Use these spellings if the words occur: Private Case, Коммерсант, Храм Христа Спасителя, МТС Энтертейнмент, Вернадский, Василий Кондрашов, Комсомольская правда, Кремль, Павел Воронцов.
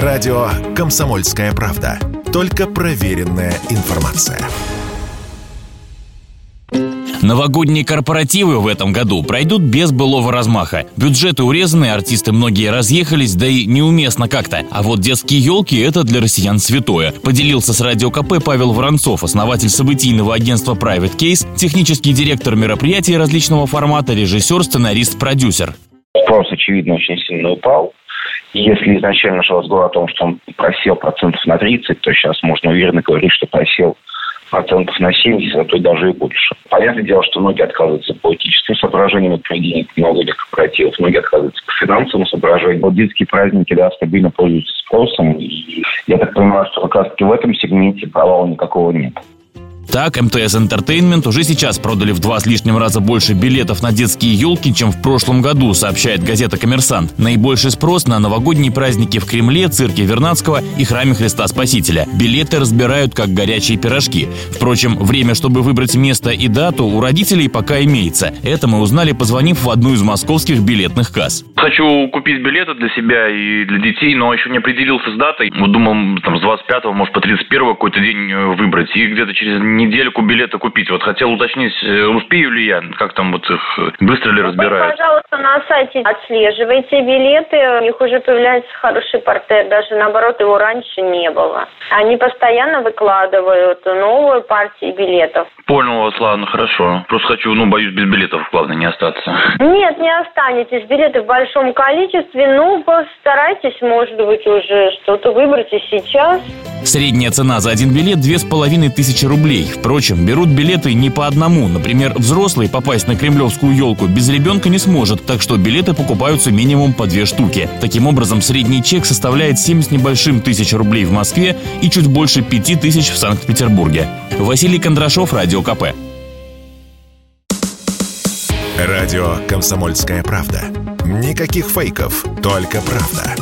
Радио «Комсомольская правда». Только проверенная информация. Новогодние корпоративы в этом году пройдут без былого размаха. Бюджеты урезаны, артисты многие разъехались, да и неуместно как-то. А вот детские елки – это для россиян святое. Поделился с Радио КП Павел Воронцов, основатель событийного агентства Private Case, технический директор мероприятий различного формата, режиссер, сценарист, продюсер. Спрос, очевидно, очень сильно упал. Если изначально шел разговор о том, что он просел 30%, то сейчас можно уверенно говорить, что просел 70%, а то и даже и больше. Понятное дело, что многие отказываются по этическим соображениям от проведения новогодних корпоративов, многие отказываются по финансовым соображениям. Вот детские праздники, да, стабильно пользуются спросом. И я так понимаю, что как раз-таки в этом сегменте провала никакого нет. Так, МТС Энтертейнмент уже сейчас продали в 2 с лишним раза больше билетов на детские елки, чем в прошлом году, сообщает газета «Коммерсант». Наибольший спрос на новогодние праздники в Кремле, цирке Вернадского и храме Христа Спасителя. Билеты разбирают как горячие пирожки. Впрочем, время, чтобы выбрать место и дату, у родителей пока имеется. Это мы узнали, позвонив в одну из московских билетных касс. Хочу купить билеты для себя и для детей, но еще не определился с датой. Вот думал, там, с 25-го, может, по 31-го какой-то день выбрать. И где-то через недельку билеты купить. Вот хотел уточнить, успею ли я, как там вот их быстро ли разбирают? Пожалуйста, на сайте отслеживайте билеты. У них уже появляется хороший партер. Даже наоборот, его раньше не было. Они постоянно выкладывают новую партию билетов. Понял вас, ладно, хорошо. Просто хочу, боюсь без билетов, главное, не остаться. Нет, не останетесь. Билеты в большом количестве. Постарайтесь, может быть, уже что-то выберите сейчас. Средняя цена за один билет 2500 рублей. Впрочем, берут билеты не по одному. Например, взрослый попасть на кремлевскую елку без ребенка не сможет, так что билеты покупаются минимум по 2 штуки. Таким образом, средний чек составляет 7 с небольшим тысяч рублей в Москве и чуть больше 5000 в Санкт-Петербурге. Василий Кондрашов, Радио КП. Радио «Комсомольская правда». Никаких фейков, только правда.